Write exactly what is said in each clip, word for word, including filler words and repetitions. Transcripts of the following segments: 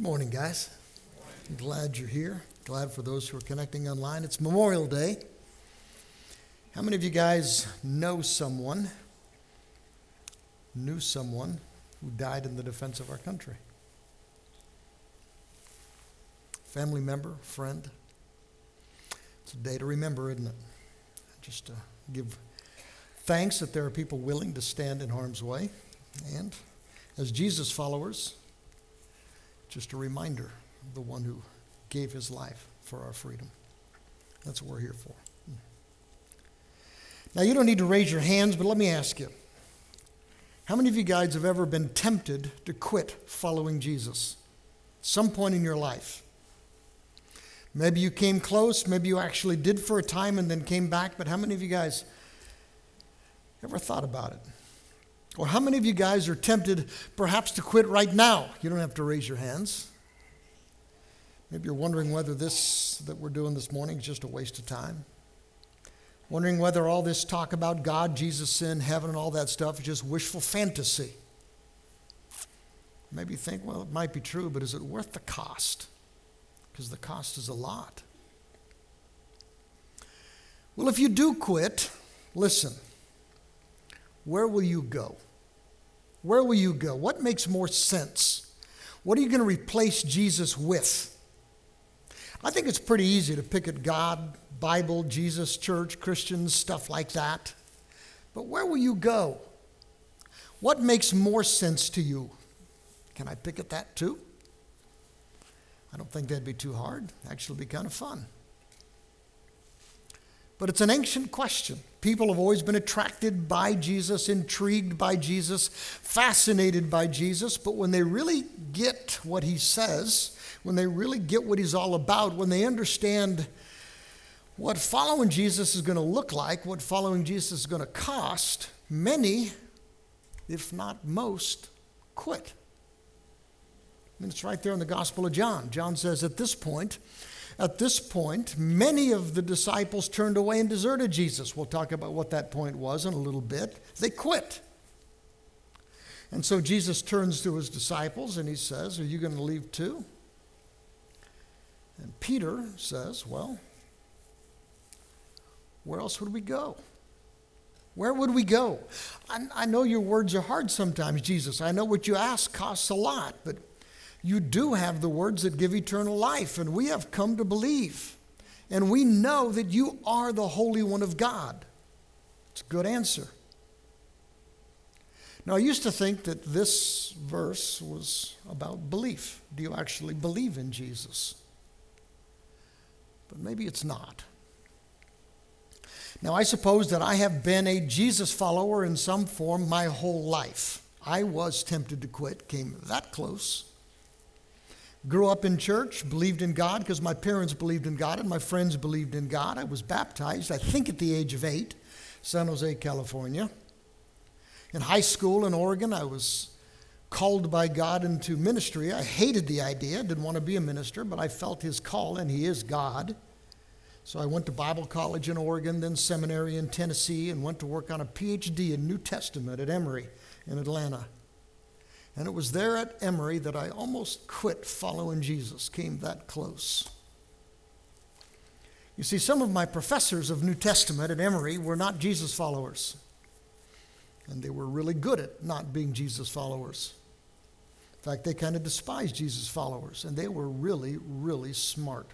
Good morning, guys. I'm glad you're here. Glad for those who are connecting online. It's Memorial Day. How many of you guys know someone, knew someone who died in the defense of our country? Family member, friend. It's a day to remember, isn't it? Just to give thanks that there are people willing to stand in harm's way. And as Jesus followers, just a reminder of the one who gave his life for our freedom. That's what we're here for. Now, you don't need to raise your hands, but let me ask you. How many of you guys have ever been tempted to quit following Jesus at some point in your life? Maybe you came close, maybe you actually did for a time and then came back, but how many of you guys ever thought about it? Or how many of you guys are tempted perhaps to quit right now? You don't have to raise your hands. Maybe you're wondering whether this that we're doing this morning is just a waste of time. Wondering whether all this talk about God, Jesus, sin, heaven, and all that stuff is just wishful fantasy. Maybe you think, well, it might be true, but is it worth the cost? Because the cost is a lot. Well, if you do quit, listen, where will you go? Where will you go? What makes more sense? What are you going to replace Jesus with? I think it's pretty easy to pick at God, Bible, Jesus, church, Christians, stuff like that. But where will you go? What makes more sense to you? Can I pick at that too? I don't think that'd be too hard. Actually, it'd be kind of fun. But it's an ancient question. People have always been attracted by Jesus, intrigued by Jesus, fascinated by Jesus. But when they really get what he says, when they really get what he's all about, when they understand what following Jesus is going to look like, what following Jesus is going to cost, many, if not most, quit. And it's right there in the Gospel of John. John says at this point, At this point, many of the disciples turned away and deserted Jesus. We'll talk about what that point was in a little bit. They quit. And so Jesus turns to his disciples and he says, are you going to leave too? And Peter says, well, where else would we go? Where would we go? I, I know your words are hard sometimes, Jesus. I know what you ask costs a lot, but you do have the words that give eternal life, and we have come to believe. And we know that you are the Holy One of God. It's a good answer. Now, I used to think that this verse was about belief. Do you actually believe in Jesus? But maybe it's not. Now, I suppose that I have been a Jesus follower in some form my whole life. I was tempted to quit, came that close. Grew up in church, believed in God because my parents believed in God and my friends believed in God. I was baptized, I think at the age of eight, San Jose, California. In high school in Oregon, I was called by God into ministry. I hated the idea, didn't want to be a minister, but I felt his call, and he is God. So I went to Bible college in Oregon, then seminary in Tennessee, and went to work on a P H D in New Testament at Emory in Atlanta. And it was there at Emory that I almost quit following Jesus, came that close. You see, some of my professors of New Testament at Emory were not Jesus followers. And they were really good at not being Jesus followers. In fact, they kind of despised Jesus followers, and they were really, really smart.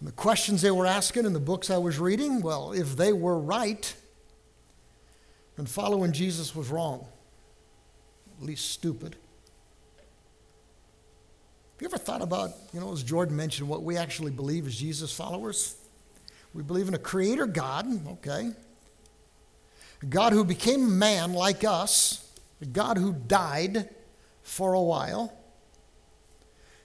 And the questions they were asking and the books I was reading, well, if they were right, then following Jesus was wrong. At least stupid. Have you ever thought about, you know, as Jordan mentioned, what we actually believe as Jesus followers? We believe in a creator God, okay. A God who became a man like us, a God who died for a while.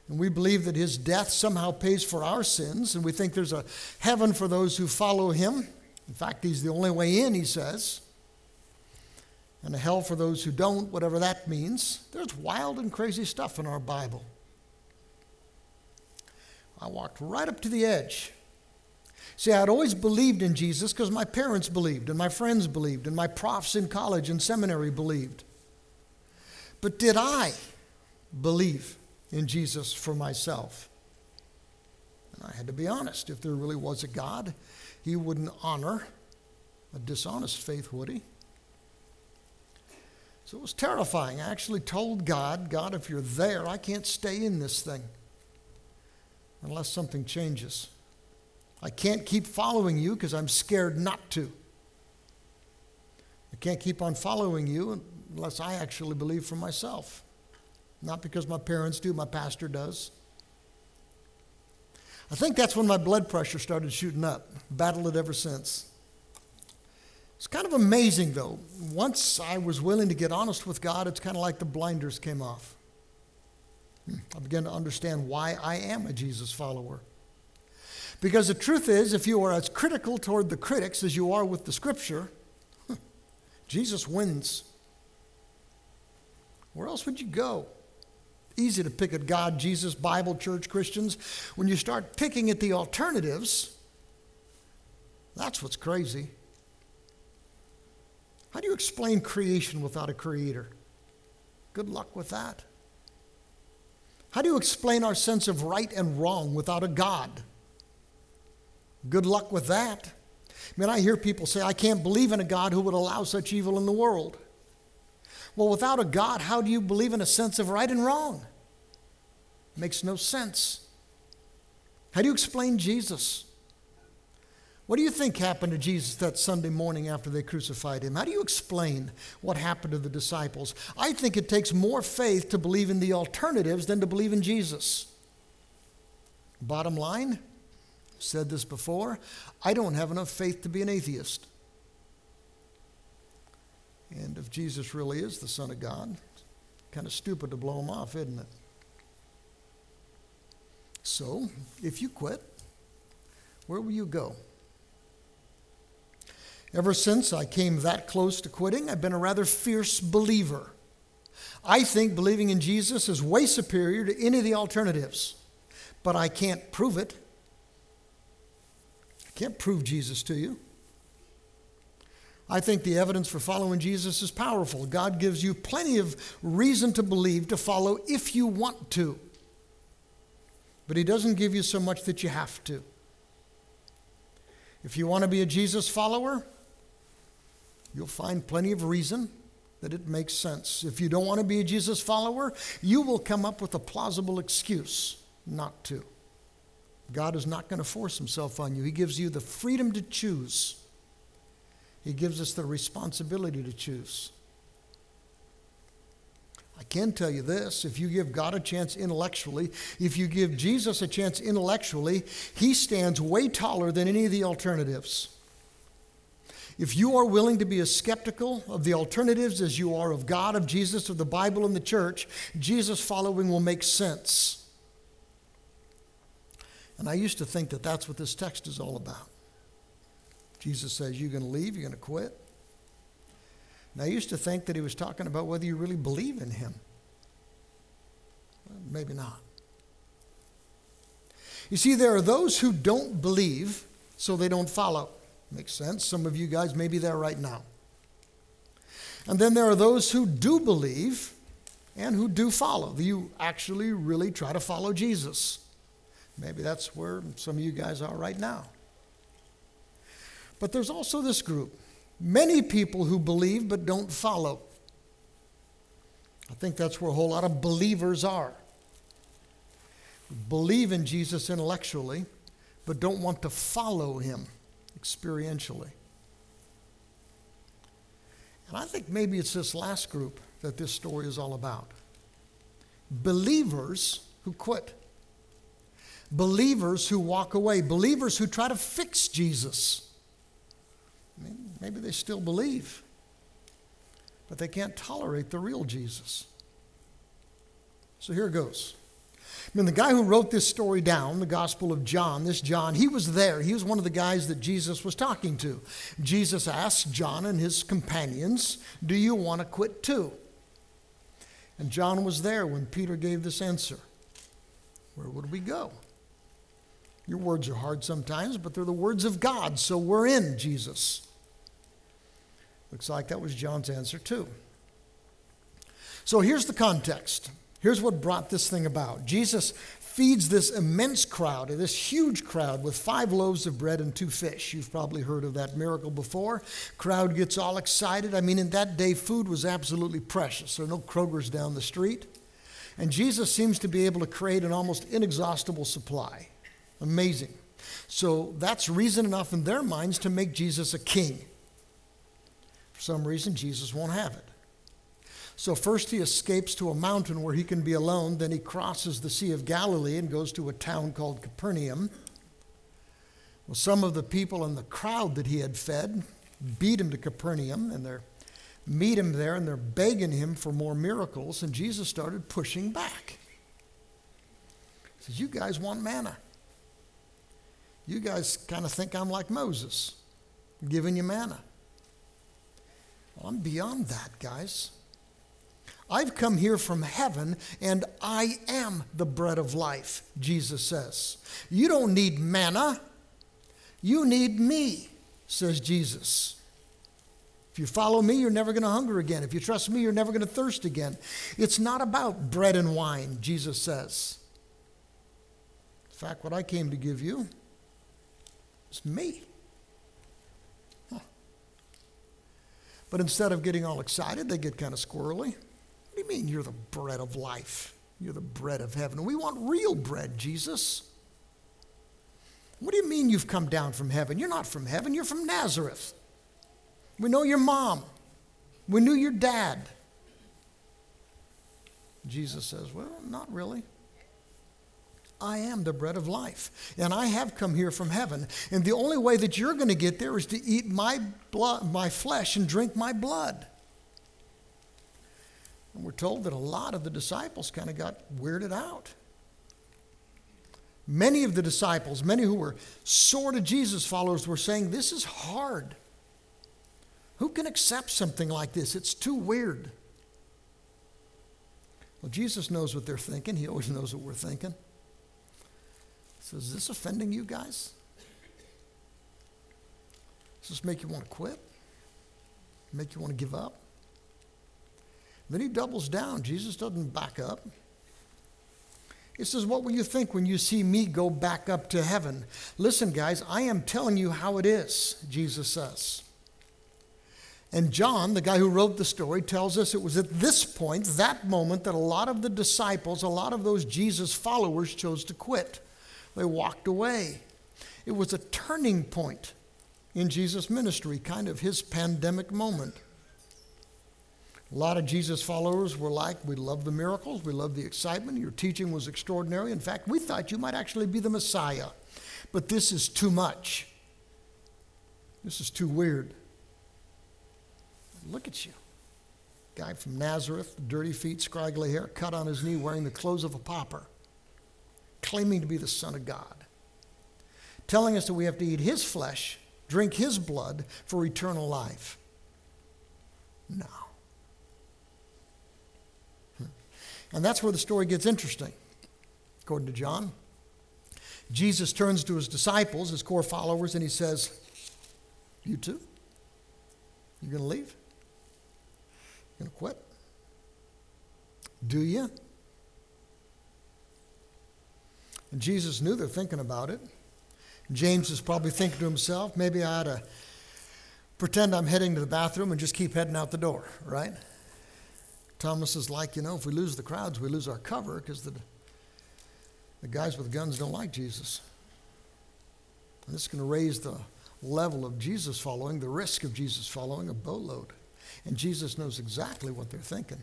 And we believe that his death somehow pays for our sins, and we think there's a heaven for those who follow him. In fact, he's the only way in, he says. And a hell for those who don't, whatever that means. There's wild and crazy stuff in our Bible. I walked right up to the edge. See, I'd always believed in Jesus because my parents believed, and my friends believed, and my profs in college and seminary believed. But did I believe in Jesus for myself. And I had to be honest. If there really was a God, he wouldn't honor a dishonest faith, would he? So it was terrifying. I actually told God, God, if you're there, I can't stay in this thing unless something changes. I can't keep following you because I'm scared not to. I can't keep on following you unless I actually believe for myself. Not because my parents do, my pastor does. I think that's when my blood pressure started shooting up. Battled it ever since. It's kind of amazing, though. Once I was willing to get honest with God, it's kind of like the blinders came off. I began to understand why I am a Jesus follower. Because the truth is, if you are as critical toward the critics as you are with the Scripture, Jesus wins. Where else would you go? Easy to pick at God, Jesus, Bible, church, Christians. When you start picking at the alternatives, that's what's crazy. How do you explain creation without a creator? Good luck with that. How do you explain our sense of right and wrong without a God? Good luck with that. I mean, I hear people say, I can't believe in a God who would allow such evil in the world. Well, without a God, how do you believe in a sense of right and wrong? Makes no sense. How do you explain Jesus? What do you think happened to Jesus that Sunday morning after they crucified him? How do you explain what happened to the disciples? I think it takes more faith to believe in the alternatives than to believe in Jesus. Bottom line, I've said this before, I don't have enough faith to be an atheist. And if Jesus really is the Son of God, it's kind of stupid to blow him off, isn't it? So, if you quit, where will you go? Ever since I came that close to quitting, I've been a rather fierce believer. I think believing in Jesus is way superior to any of the alternatives, but I can't prove it. I can't prove Jesus to you. I think the evidence for following Jesus is powerful. God gives you plenty of reason to believe to follow if you want to. But he doesn't give you so much that you have to. If you want to be a Jesus follower, you'll find plenty of reason that it makes sense. If you don't want to be a Jesus follower, you will come up with a plausible excuse not to. God is not going to force himself on you. He gives you the freedom to choose. He gives us the responsibility to choose. I can tell you this, if you give God a chance intellectually, if you give Jesus a chance intellectually, he stands way taller than any of the alternatives. If you are willing to be as skeptical of the alternatives as you are of God, of Jesus, of the Bible, and the church, Jesus following will make sense. And I used to think that that's what this text is all about. Jesus says, you're going to leave, you're going to quit. And I used to think that he was talking about whether you really believe in him. Well, maybe not. You see, there are those who don't believe, so they don't follow. Makes sense. Some of you guys may be there right now. And then there are those who do believe and who do follow. You actually really try to follow Jesus. Maybe that's where some of you guys are right now. But there's also this group, many people who believe but don't follow. I think that's where a whole lot of believers are. Believe in Jesus intellectually, but don't want to follow him experientially. And I think maybe it's this last group that this story is all about. Believers who quit. Believers who walk away. Believers who try to fix Jesus. Maybe they still believe, but they can't tolerate the real Jesus. So here it goes. I mean, the guy who wrote this story down, the Gospel of John, this John, he was there. He was one of the guys that Jesus was talking to. Jesus asked John and his companions, do you want to quit too? And John was there when Peter gave this answer. Where would we go? Your words are hard sometimes, but they're the words of God, so we're in, Jesus. Looks like that was John's answer too. So here's the context. Here's what brought this thing about. Jesus feeds this immense crowd, this huge crowd with five loaves of bread and two fish. You've probably heard of that miracle before. Crowd gets all excited. I mean, in that day, food was absolutely precious. There are no Kroger's down the street. And Jesus seems to be able to create an almost inexhaustible supply. Amazing. So that's reason enough in their minds to make Jesus a king. For some reason, Jesus won't have it. So first he escapes to a mountain where he can be alone. Then he crosses the Sea of Galilee and goes to a town called Capernaum. Well, some of the people in the crowd that he had fed beat him to Capernaum, and they're meet him there, and they're begging him for more miracles, and Jesus started pushing back. He says, you guys want manna. You guys kind of think I'm like Moses, giving you manna. Well, I'm beyond that, guys. I've come here from heaven, and I am the bread of life, Jesus says. You don't need manna. You need me, says Jesus. If you follow me, you're never going to hunger again. If you trust me, you're never going to thirst again. It's not about bread and wine, Jesus says. In fact, what I came to give you is me. Huh. But instead of getting all excited, they get kind of squirrely. What do you mean you're the bread of life? You're the bread of heaven. We want real bread, Jesus. What do you mean you've come down from heaven? You're not from heaven. You're from Nazareth. We know your mom. We knew your dad. Jesus says, well, not really. I am the bread of life, and I have come here from heaven, and the only way that you're going to get there is to eat my blood, my flesh, and drink my blood. And we're told that a lot of the disciples kind of got weirded out. Many of the disciples, many who were sort of Jesus followers, were saying, this is hard. Who can accept something like this? It's too weird. Well, Jesus knows what they're thinking. He always knows what we're thinking. He says, is this offending you guys? Does this make you want to quit? Make you want to give up? And then he doubles down. Jesus doesn't back up. He says, what will you think when you see me go back up to heaven? Listen, guys, I am telling you how it is, Jesus says. And John, the guy who wrote the story, tells us it was at this point, that moment, that a lot of the disciples, a lot of those Jesus followers chose to quit. They walked away. It was a turning point in Jesus' ministry, kind of his pandemic moment. A lot of Jesus followers were like, we love the miracles, we love the excitement, your teaching was extraordinary. In fact, we thought you might actually be the Messiah, but this is too much. This is too weird. Look at you. Guy from Nazareth, dirty feet, scraggly hair, cut on his knee, wearing the clothes of a pauper, claiming to be the Son of God, telling us that we have to eat his flesh, drink his blood for eternal life. No. And that's where the story gets interesting, according to John. Jesus turns to his disciples, his core followers, and he says, you too? You're going to leave? Going to quit? Do you? And Jesus knew they're thinking about it. James is probably thinking to himself, maybe I ought to pretend I'm heading to the bathroom and just keep heading out the door, right? Thomas is like, you know, if we lose the crowds, we lose our cover because the, the guys with guns don't like Jesus. And this is going to raise the level of Jesus following, the risk of Jesus following, a boatload. And Jesus knows exactly what they're thinking.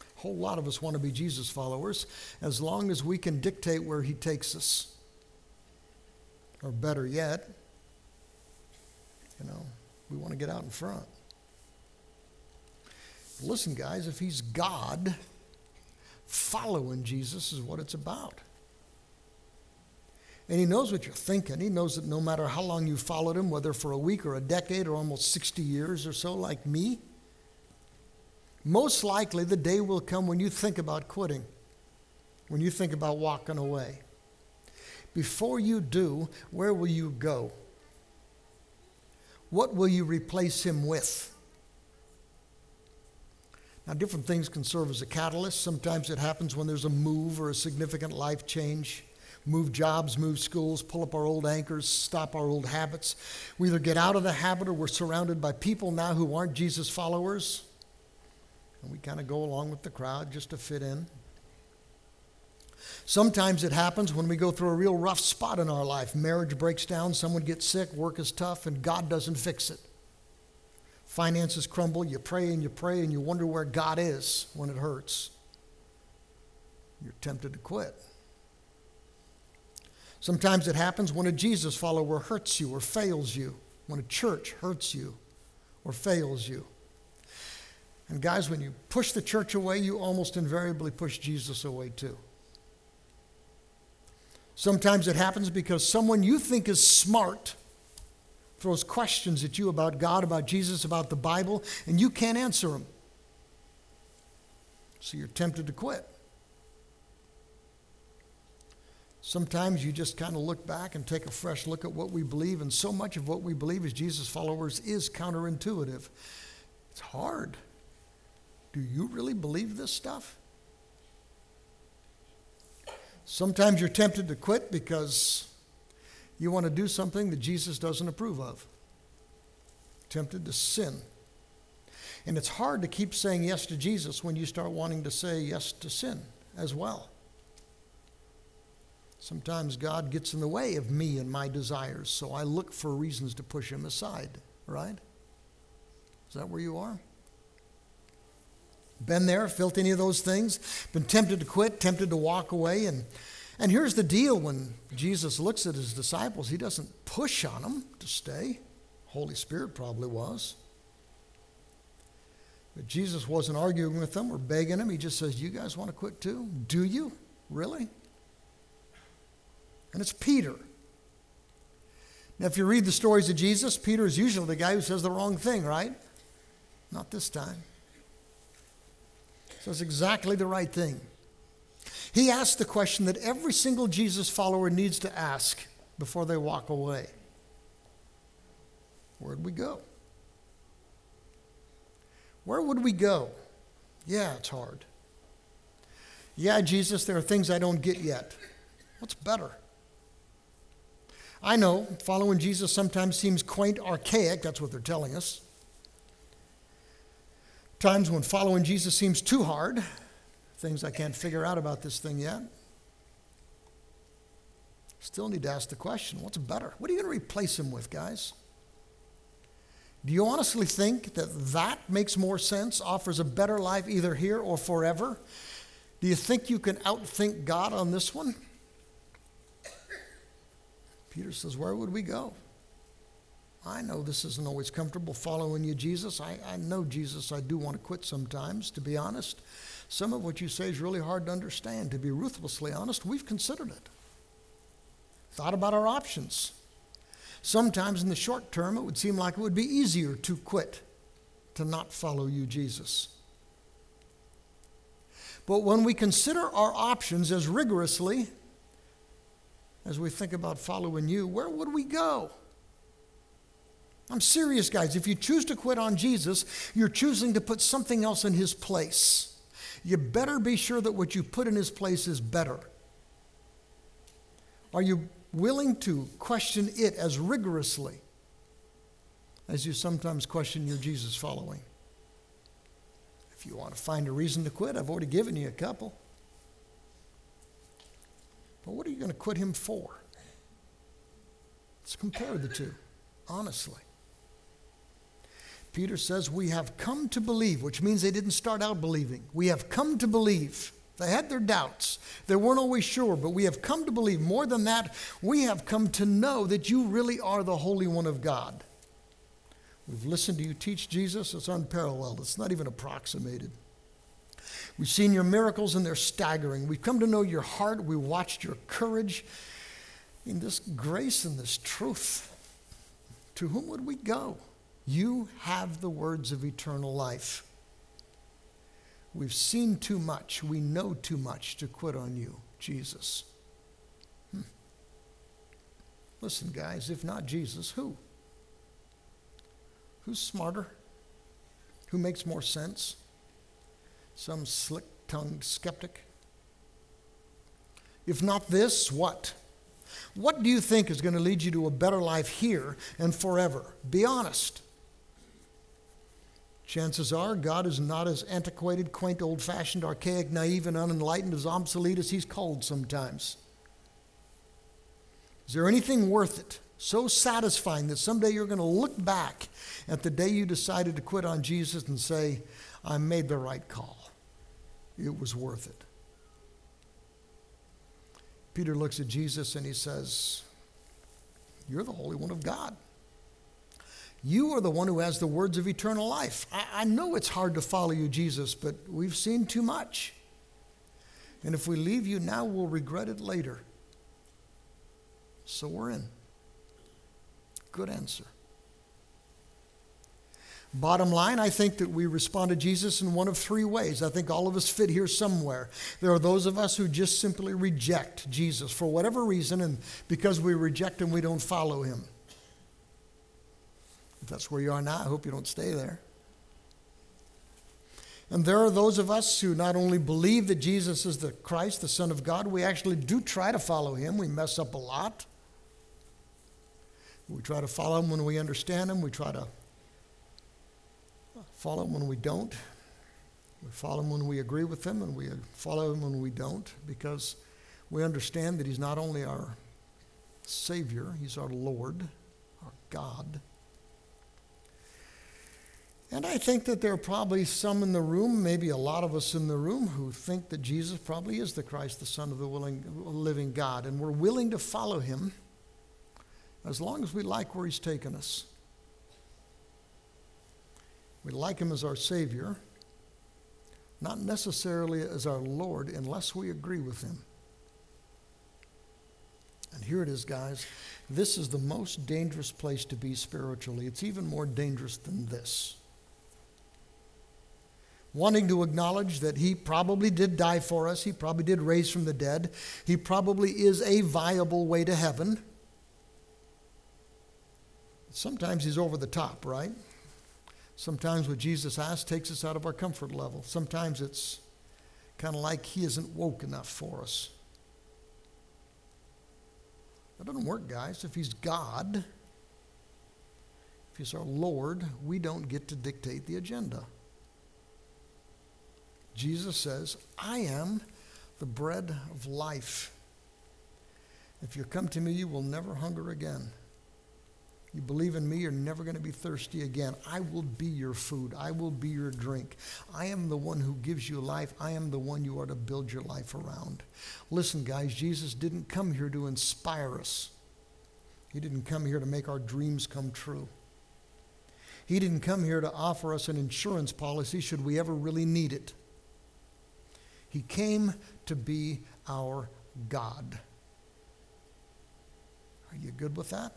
A whole lot of us want to be Jesus followers as long as we can dictate where he takes us. Or better yet, you know, we want to get out in front. But listen, guys, if he's God, following Jesus is what it's about. And he knows what you're thinking. He knows that no matter how long you followed him, whether for a week or a decade or almost sixty years or so like me, most likely the day will come when you think about quitting, when you think about walking away. Before you do, where will you go? What will you replace him with? Now, different things can serve as a catalyst. Sometimes it happens when there's a move or a significant life change. Move jobs, move schools, pull up our old anchors, stop our old habits. We either get out of the habit or we're surrounded by people now who aren't Jesus followers. And we kind of go along with the crowd just to fit in. Sometimes it happens when we go through a real rough spot in our life. Marriage breaks down, someone gets sick, work is tough, and God doesn't fix it. Finances crumble, you pray and you pray and you wonder where God is when it hurts. You're tempted to quit. Sometimes it happens when a Jesus follower hurts you or fails you, when a church hurts you or fails you. And guys, when you push the church away, you almost invariably push Jesus away too. Sometimes it happens because someone you think is smart throws questions at you about God, about Jesus, about the Bible, and you can't answer them. So you're tempted to quit. Sometimes you just kind of look back and take a fresh look at what we believe, and so much of what we believe as Jesus followers is counterintuitive. It's hard. Do you really believe this stuff? Sometimes you're tempted to quit because you want to do something that Jesus doesn't approve of. Tempted to sin. And it's hard to keep saying yes to Jesus when you start wanting to say yes to sin as well. Sometimes God gets in the way of me and my desires, so I look for reasons to push him aside, right? Is that where you are? Been there, felt any of those things, been tempted to quit, tempted to walk away, and And here's the deal, when Jesus looks at his disciples, he doesn't push on them to stay. Holy Spirit probably was. But Jesus wasn't arguing with them or begging them. He just says, you guys want to quit too? Do you? Really? And it's Peter. Now, if you read the stories of Jesus, Peter is usually the guy who says the wrong thing, right? Not this time. He says exactly the right thing. He asked the question that every single Jesus follower needs to ask before they walk away. Where'd we go? Where would we go? Yeah, it's hard. Yeah, Jesus, there are things I don't get yet. What's better? I know following Jesus sometimes seems quaint, archaic. That's what they're telling us. Times when following Jesus seems too hard. Things I can't figure out about this thing yet. Still need to ask the question, what's better? What are you going to replace him with, guys? Do you honestly think that that makes more sense, offers a better life either here or forever? Do you think you can outthink God on this one? Peter says, where would we go? I know this isn't always comfortable following you, Jesus. I, I know, Jesus, I do want to quit sometimes, to be honest. Some of what you say is really hard to understand. To be ruthlessly honest, we've considered it. Thought about our options. Sometimes in the short term, it would seem like it would be easier to quit, to not follow you, Jesus. But when we consider our options as rigorously as we think about following you, where would we go? I'm serious, guys. If you choose to quit on Jesus, you're choosing to put something else in his place. You better be sure that what you put in his place is better. Are you willing to question it as rigorously as you sometimes question your Jesus following? If you want to find a reason to quit, I've already given you a couple. But what are you going to quit him for? Let's compare the two, honestly. Peter says, we have come to believe, which means they didn't start out believing. We have come to believe. They had their doubts. They weren't always sure, but we have come to believe. More than that, we have come to know that you really are the Holy One of God. We've listened to you teach Jesus. It's unparalleled. It's not even approximated. We've seen your miracles, and they're staggering. We've come to know your heart. We watched your courage in this grace and this truth. To whom would we go? You have the words of eternal life. We've seen too much. We know too much to quit on you, Jesus. Hmm. Listen, guys, if not Jesus, who? Who's smarter? Who makes more sense? some slick-tongued skeptic? If not this, what? What do you think is going to lead you to a better life here and forever? Be honest. Chances are God is not as antiquated, quaint, old-fashioned, archaic, naive, and unenlightened, as obsolete as he's called sometimes. Is there anything worth it, so satisfying that someday you're going to look back at the day you decided to quit on Jesus and say, I made the right call. It was worth it. Peter looks at Jesus and he says, you're the Holy One of God. You are the one who has the words of eternal life. I, I know it's hard to follow you, Jesus, but we've seen too much. And if we leave you now, we'll regret it later. So we're in. Good answer. Bottom line, I think that we respond to Jesus in one of three ways. I think all of us fit here somewhere. There are those of us who just simply reject Jesus for whatever reason, and because we reject him, we don't follow him. If that's where you are now, I hope you don't stay there. And there are those of us who not only believe that Jesus is the Christ, the Son of God, we actually do try to follow him. We mess up a lot. We try to follow him when we understand him. We try to follow him when we don't. We follow him when we agree with him, and we follow him when we don't, because we understand that he's not only our Savior, he's our Lord, our God. And I think that there are probably some in the room, maybe a lot of us in the room, who think that Jesus probably is the Christ, the Son of the willing, living God, and we're willing to follow him as long as we like where he's taken us. We like him as our Savior, not necessarily as our Lord, unless we agree with him. And here it is, guys. This is the most dangerous place to be spiritually. It's even more dangerous than this. Wanting to acknowledge that he probably did die for us. He probably did raise from the dead. He probably is a viable way to heaven. Sometimes he's over the top, right? Sometimes what Jesus asks takes us out of our comfort level. Sometimes it's kind of like he isn't woke enough for us. That doesn't work, guys. If he's God, if he's our Lord, we don't get to dictate the agenda. Jesus says, I am the bread of life. If you come to me, you will never hunger again. You believe in me, you're never going to be thirsty again. I will be your food. I will be your drink. I am the one who gives you life. I am the one you are to build your life around. Listen, guys, Jesus didn't come here to inspire us. He didn't come here to make our dreams come true. He didn't come here to offer us an insurance policy should we ever really need it. He came to be our God. Are you good with that?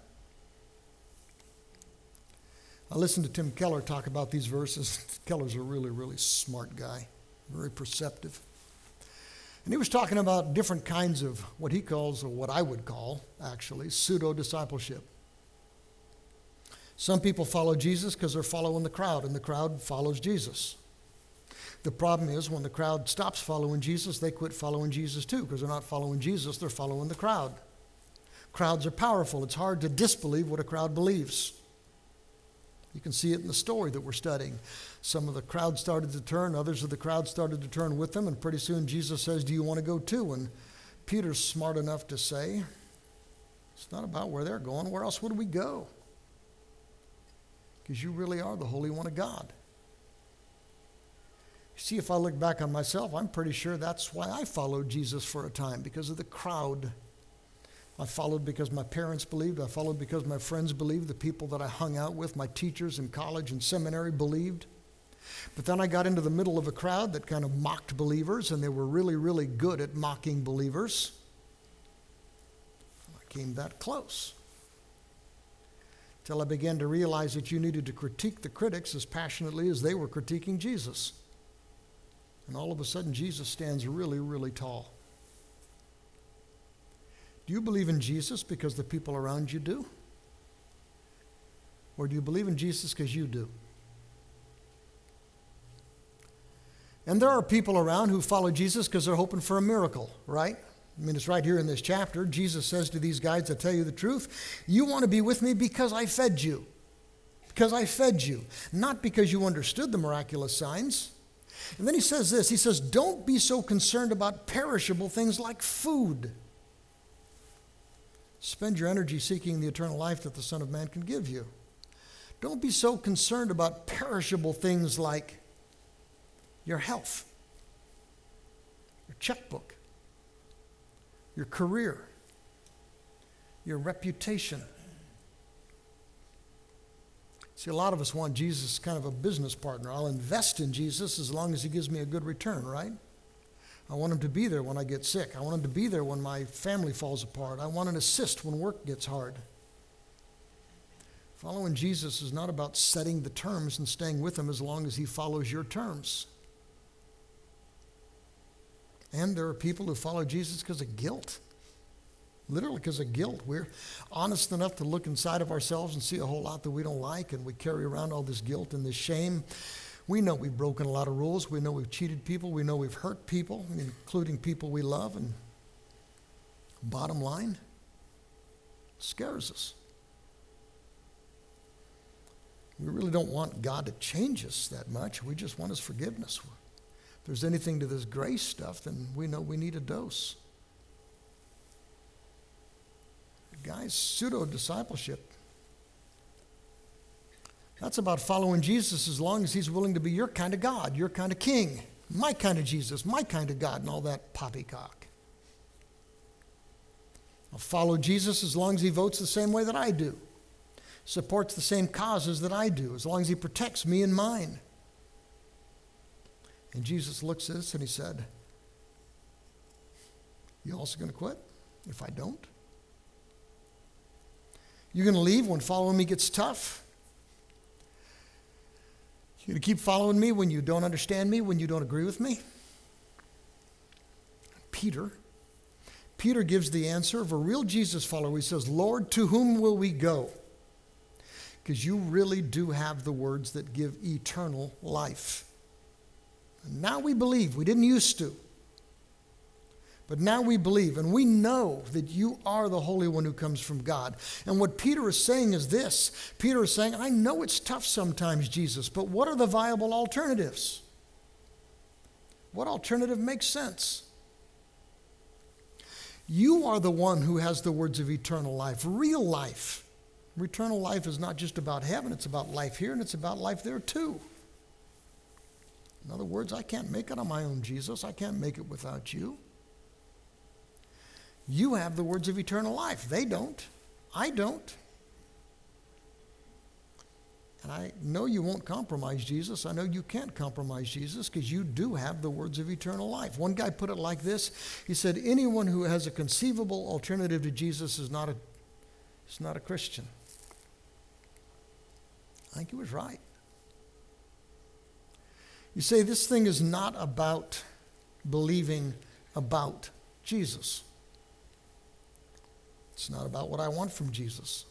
I listened to Tim Keller talk about these verses. Keller's a really, really smart guy, very perceptive. And he was talking about different kinds of what he calls, or what I would call, actually, pseudo-discipleship. Some people follow Jesus because they're following the crowd, and the crowd follows Jesus. The problem is when the crowd stops following Jesus, they quit following Jesus too, because they're not following Jesus, they're following the crowd. Crowds are powerful. It's hard to disbelieve what a crowd believes. You can see it in the story that we're studying. Some of the crowd started to turn. Others of the crowd started to turn with them. And pretty soon Jesus says, do you want to go too? And Peter's smart enough to say, it's not about where they're going. Where else would we go? Because you really are the Holy One of God. See, if I look back on myself, I'm pretty sure that's why I followed Jesus for a time, because of the crowd. I followed because my parents believed. I followed because my friends believed. The people that I hung out with, my teachers in college and seminary, believed. But then I got into the middle of a crowd that kind of mocked believers, and they were really, really good at mocking believers. I came that close. Till I began to realize that you needed to critique the critics as passionately as they were critiquing Jesus. And all of a sudden, Jesus stands really, really tall. Do you believe in Jesus because the people around you do? Or do you believe in Jesus because you do? And there are people around who follow Jesus because they're hoping for a miracle, right? I mean, it's right here in this chapter. Jesus says to these guys, I tell you the truth, you want to be with me because I fed you. Because I fed you. Not because you understood the miraculous signs. And then he says this. He says, don't be so concerned about perishable things like food. Spend your energy seeking the eternal life that the Son of Man can give you. Don't be so concerned about perishable things like your health, your checkbook, your career, your reputation. See, a lot of us want Jesus kind of a business partner. I'll invest in Jesus as long as he gives me a good return, right? I want him to be there when I get sick. I want him to be there when my family falls apart. I want an assist when work gets hard. Following Jesus is not about setting the terms and staying with him as long as he follows your terms. And there are people who follow Jesus because of guilt. Literally because of guilt. We're honest enough to look inside of ourselves and see a whole lot that we don't like, and we carry around all this guilt and this shame. We know we've broken a lot of rules. We know we've cheated people. We know we've hurt people, including people we love. And bottom line, it scares us. We really don't want God to change us that much. We just want his forgiveness. If there's anything to this grace stuff, then we know we need a dose. Guys, pseudo-discipleship. That's about following Jesus as long as he's willing to be your kind of God, your kind of king, my kind of Jesus, my kind of God, and all that poppycock. I'll follow Jesus as long as he votes the same way that I do, supports the same causes that I do, as long as he protects me and mine. And Jesus looks at us and he said, you also going to quit if I don't? You're going to leave when following me gets tough? You're going to keep following me when you don't understand me, when you don't agree with me? Peter. Peter gives the answer of a real Jesus follower. He says, Lord, to whom will we go? Because you really do have the words that give eternal life. And now we believe. We didn't used to. But now we believe, and we know that you are the Holy One who comes from God. And what Peter is saying is this. Peter is saying, I know it's tough sometimes, Jesus, but what are the viable alternatives? What alternative makes sense? You are the one who has the words of eternal life, real life. Eternal life is not just about heaven. It's about life here, and it's about life there, too. In other words, I can't make it on my own, Jesus. I can't make it without you. You have the words of eternal life. They don't. I don't. And I know you won't compromise Jesus. I know you can't compromise Jesus because you do have the words of eternal life. One guy put it like this. He said, anyone who has a conceivable alternative to Jesus is not a, is not a Christian. I think he was right. You say this thing is not about believing about Jesus. It's not about what I want from Jesus.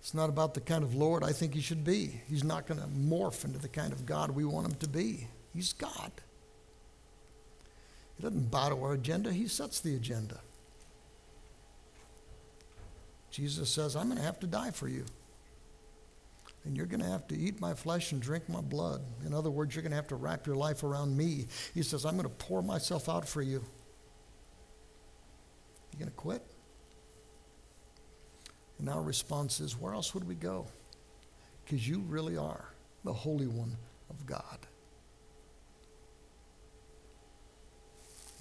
It's not about the kind of Lord I think he should be. He's not going to morph into the kind of God we want him to be. He's God. He doesn't bow to our agenda. He sets the agenda. Jesus says, I'm going to have to die for you. And you're going to have to eat my flesh and drink my blood. In other words, you're going to have to wrap your life around me. He says, I'm going to pour myself out for you. You going to quit? And our response is, where else would we go? Because you really are the Holy One of God.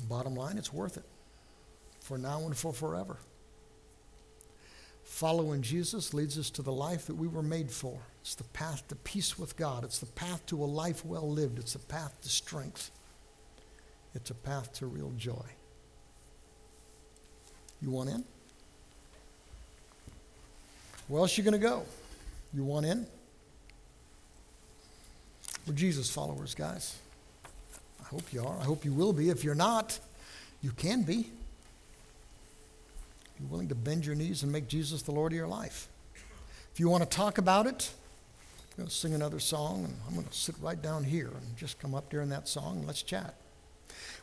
Bottom line, it's worth it. For now and for forever. Following Jesus leads us to the life that we were made for. It's the path to peace with God. It's the path to a life well lived. It's the path to strength. It's a path to real joy. You want in? Where else are you going to go? You want in? We're Jesus followers, guys. I hope you are. I hope you will be. If you're not, you can be. You're willing to bend your knees and make Jesus the Lord of your life. If you want to talk about it, I'm going to sing another song, and I'm going to sit right down here and just come up during that song, and let's chat.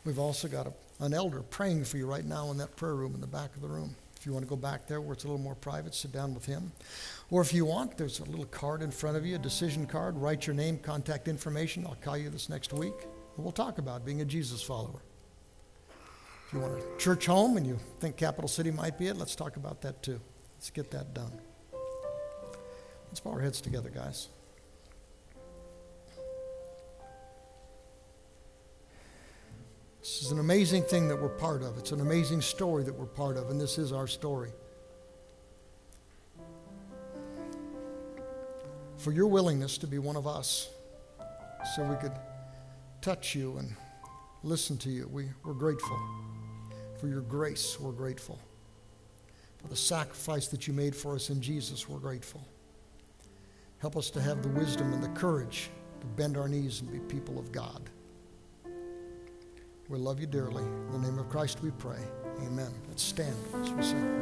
We've also got a, an elder praying for you right now in that prayer room in the back of the room. If you want to go back there where it's a little more private, sit down with him. Or if you want, there's a little card in front of you, a decision card. Write your name, contact information. I'll call you this next week. And we'll talk about being a Jesus follower. If you want a church home and you think Capital City might be it, let's talk about that too. Let's get that done. Let's bow our heads together, guys. This is an amazing thing that we're part of. It's an amazing story that we're part of, and this is our story. For your willingness to be one of us so we could touch you and listen to you, we, we're grateful. For your grace, we're grateful. For the sacrifice that you made for us in Jesus, we're grateful. Help us to have the wisdom and the courage to bend our knees and be people of God. We love you dearly. In the name of Christ we pray. Amen. Let's stand as we sing.